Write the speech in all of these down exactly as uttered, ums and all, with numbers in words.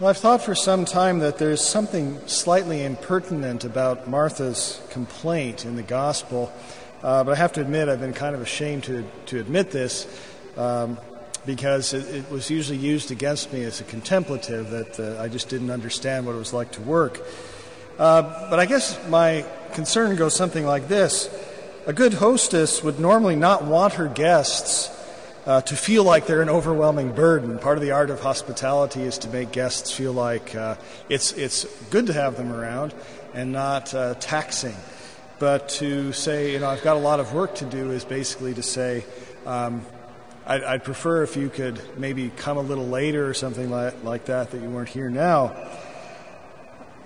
Well, I've thought for some time that there's something slightly impertinent about Martha's complaint in the gospel, uh, but I have to admit I've been kind of ashamed to to admit this um, because it, it was usually used against me as a contemplative that uh, I just didn't understand what it was like to work. Uh, but I guess my concern goes something like this. A good hostess would normally not want her guests Uh, to feel like they're an overwhelming burden. Part of the art of hospitality is to make guests feel like uh, it's it's good to have them around and not uh, taxing. But to say, you know, I've got a lot of work to do is basically to say, um, I'd, I'd prefer if you could maybe come a little later or something like, like that, that you weren't here now.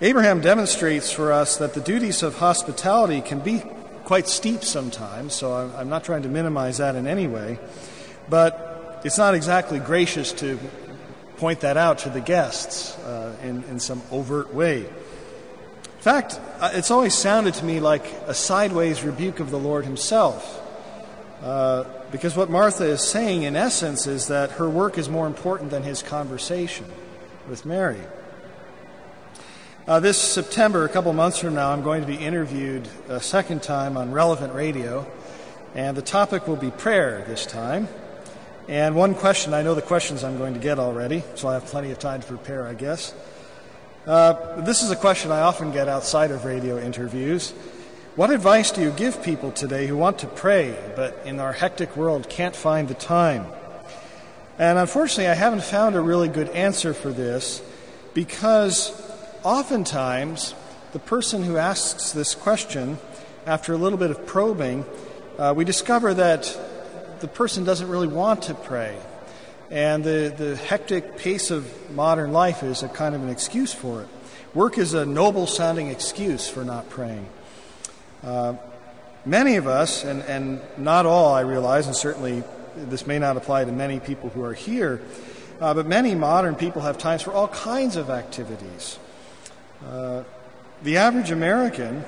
Abraham demonstrates for us that the duties of hospitality can be quite steep sometimes, so I'm, I'm not trying to minimize that in any way. But it's not exactly gracious to point that out to the guests uh, in, in some overt way. In fact, it's always sounded to me like a sideways rebuke of the Lord himself. Uh, because what Martha is saying, in essence, is that her work is more important than his conversation with Mary. Uh, this September, a couple months from now, I'm going to be interviewed a second time on Relevant Radio. And the topic will be prayer this time. And one question, I know the questions I'm going to get already, so I have plenty of time to prepare, I guess. Uh, this is a question I often get outside of radio interviews. What advice do you give people today who want to pray, but in our hectic world can't find the time? And unfortunately, I haven't found a really good answer for this, because oftentimes the person who asks this question, after a little bit of probing, uh, we discover that the person doesn't really want to pray, and the, the hectic pace of modern life is a kind of an excuse for it. Work is a noble-sounding excuse for not praying. Uh, many of us, and, and not all I realize, and certainly this may not apply to many people who are here, uh, but many modern people have times for all kinds of activities. Uh, the average American,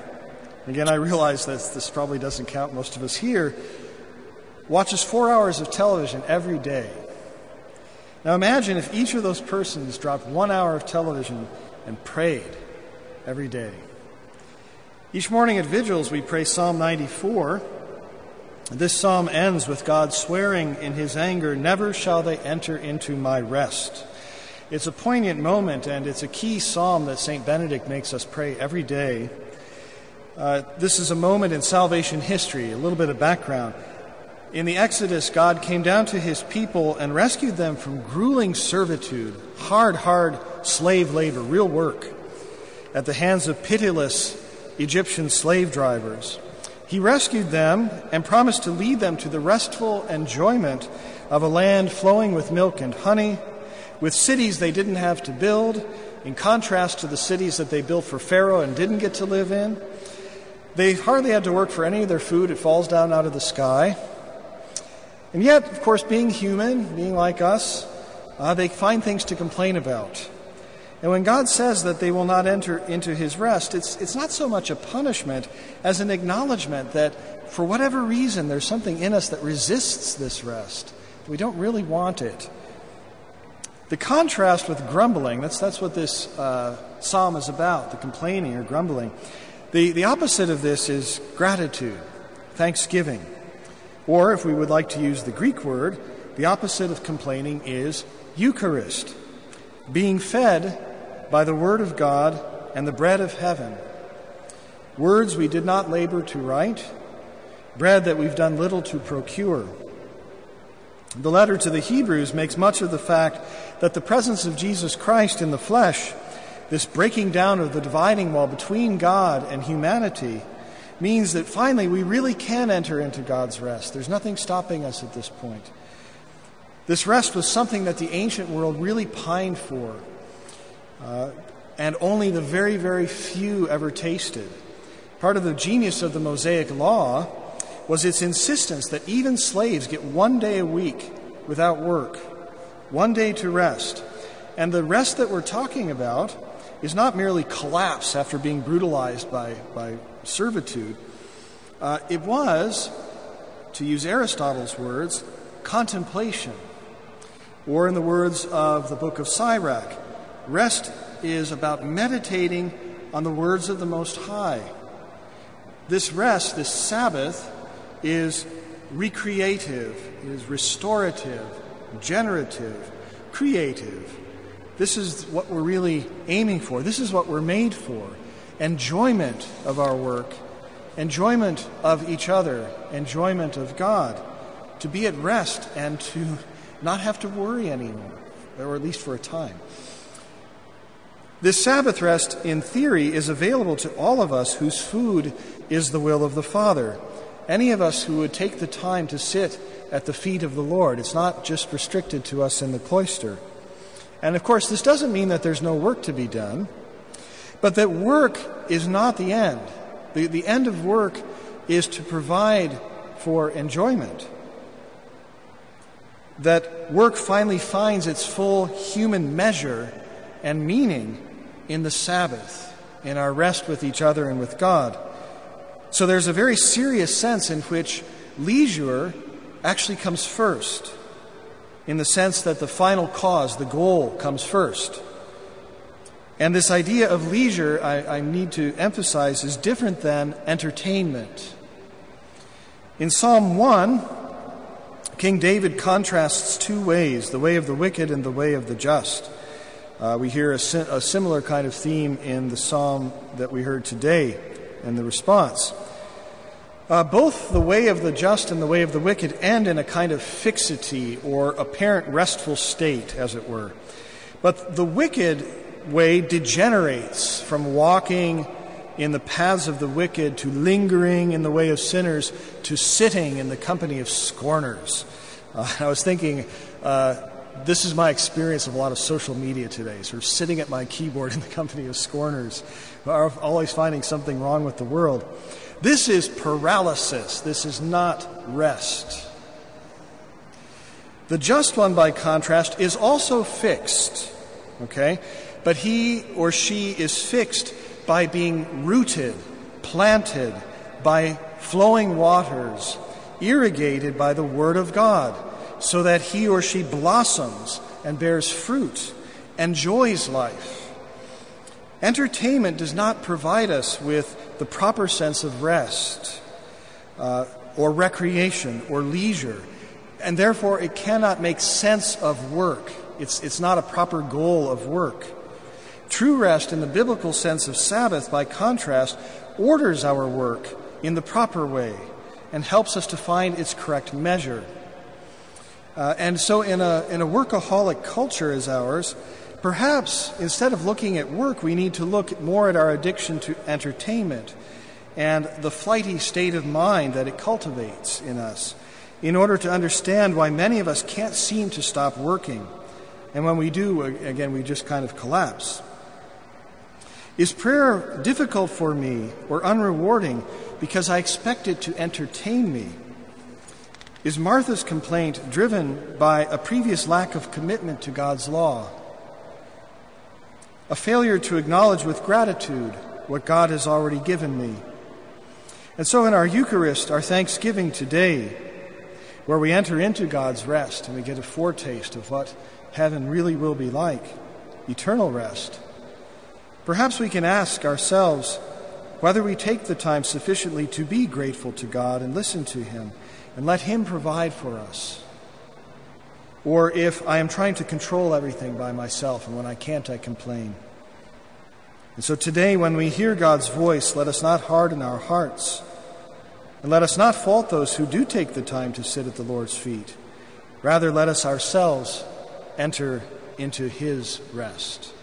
again I realize that this probably doesn't count most of us here, watches four hours of television every day. Now imagine if each of those persons dropped one hour of television and prayed every day. Each morning at vigils we pray Psalm ninety-four. This psalm ends with God swearing in his anger, "Never shall they enter into my rest." It's a poignant moment, and it's a key psalm that Saint Benedict makes us pray every day. Uh, this is a moment in salvation history, a little bit of background. In the Exodus, God came down to his people and rescued them from grueling servitude, hard, hard slave labor, real work, at the hands of pitiless Egyptian slave drivers. He rescued them and promised to lead them to the restful enjoyment of a land flowing with milk and honey, with cities they didn't have to build, in contrast to the cities that they built for Pharaoh and didn't get to live in. They hardly had to work for any of their food. It falls down out of the sky. And yet, of course, being human, being like us, uh, they find things to complain about. And when God says that they will not enter into his rest, it's, it's not so much a punishment as an acknowledgement that for whatever reason there's something in us that resists this rest. We don't really want it. The contrast with grumbling, that's, that's what this uh, psalm is about, the complaining or grumbling. The, the opposite of this is gratitude, thanksgiving. Or, if we would like to use the Greek word, the opposite of complaining is Eucharist, being fed by the Word of God and the bread of heaven. Words we did not labor to write, bread that we've done little to procure. The letter to the Hebrews makes much of the fact that the presence of Jesus Christ in the flesh, this breaking down of the dividing wall between God and humanity, means that finally we really can enter into God's rest. There's nothing stopping us at this point. This rest was something that the ancient world really pined for, uh, and only the very, very few ever tasted. Part of the genius of the Mosaic Law was its insistence that even slaves get one day a week without work, one day to rest. And the rest that we're talking about is not merely collapse after being brutalized by, by servitude. Uh, it was, to use Aristotle's words, contemplation, or in the words of the book of Sirach, Rest is about meditating on the words of the Most High. This rest, this Sabbath, is recreative, it is restorative, generative, creative. This is what we're really aiming for. This is what we're made for. Enjoyment of our work, enjoyment of each other, enjoyment of God. To be at rest and to not have to worry anymore, or at least for a time. This Sabbath rest, in theory, is available to all of us whose food is the will of the Father. Any of us who would take the time to sit at the feet of the Lord. It's not just restricted to us in the cloister. And of course, this doesn't mean that there's no work to be done, but that work is not the end. The, the end of work is to provide for enjoyment. That work finally finds its full human measure and meaning in the Sabbath, in our rest with each other and with God. So there's a very serious sense in which leisure actually comes first, in the sense that the final cause, the goal, comes first. And this idea of leisure, I, I need to emphasize, is different than entertainment. In Psalm one, King David contrasts two ways, the way of the wicked and the way of the just. Uh, we hear a, sim- a similar kind of theme in the psalm that we heard today and the response. Uh, both the way of the just and the way of the wicked end in a kind of fixity or apparent restful state, as it were. But the wicked way degenerates from walking in the paths of the wicked to lingering in the way of sinners to sitting in the company of scorners. Uh, I was thinking, uh, this is my experience of a lot of social media today, sort of sitting at my keyboard in the company of scorners, always finding something wrong with the world. This is paralysis. This is not rest. The just one, by contrast, is also fixed, okay? But he or she is fixed by being rooted, planted, by flowing waters, irrigated by the Word of God, so that he or she blossoms and bears fruit, enjoys life. Entertainment does not provide us with the proper sense of rest uh, or recreation or leisure, and therefore it cannot make sense of work. It's, it's not a proper goal of work. True rest in the biblical sense of Sabbath, by contrast, orders our work in the proper way and helps us to find its correct measure. Uh, and so in a, in a workaholic culture as ours, perhaps instead of looking at work, we need to look more at our addiction to entertainment and the flighty state of mind that it cultivates in us in order to understand why many of us can't seem to stop working. And when we do, again, we just kind of collapse. Is prayer difficult for me or unrewarding because I expect it to entertain me? Is Martha's complaint driven by a previous lack of commitment to God's law? A failure to acknowledge with gratitude what God has already given me? And so in our Eucharist, our Thanksgiving today, where we enter into God's rest and we get a foretaste of what heaven really will be like, eternal rest, perhaps we can ask ourselves whether we take the time sufficiently to be grateful to God and listen to Him and let Him provide for us. Or if I am trying to control everything by myself, and when I can't, I complain. And so today, when we hear God's voice, let us not harden our hearts, and let us not fault those who do take the time to sit at the Lord's feet. Rather, let us ourselves enter into His rest.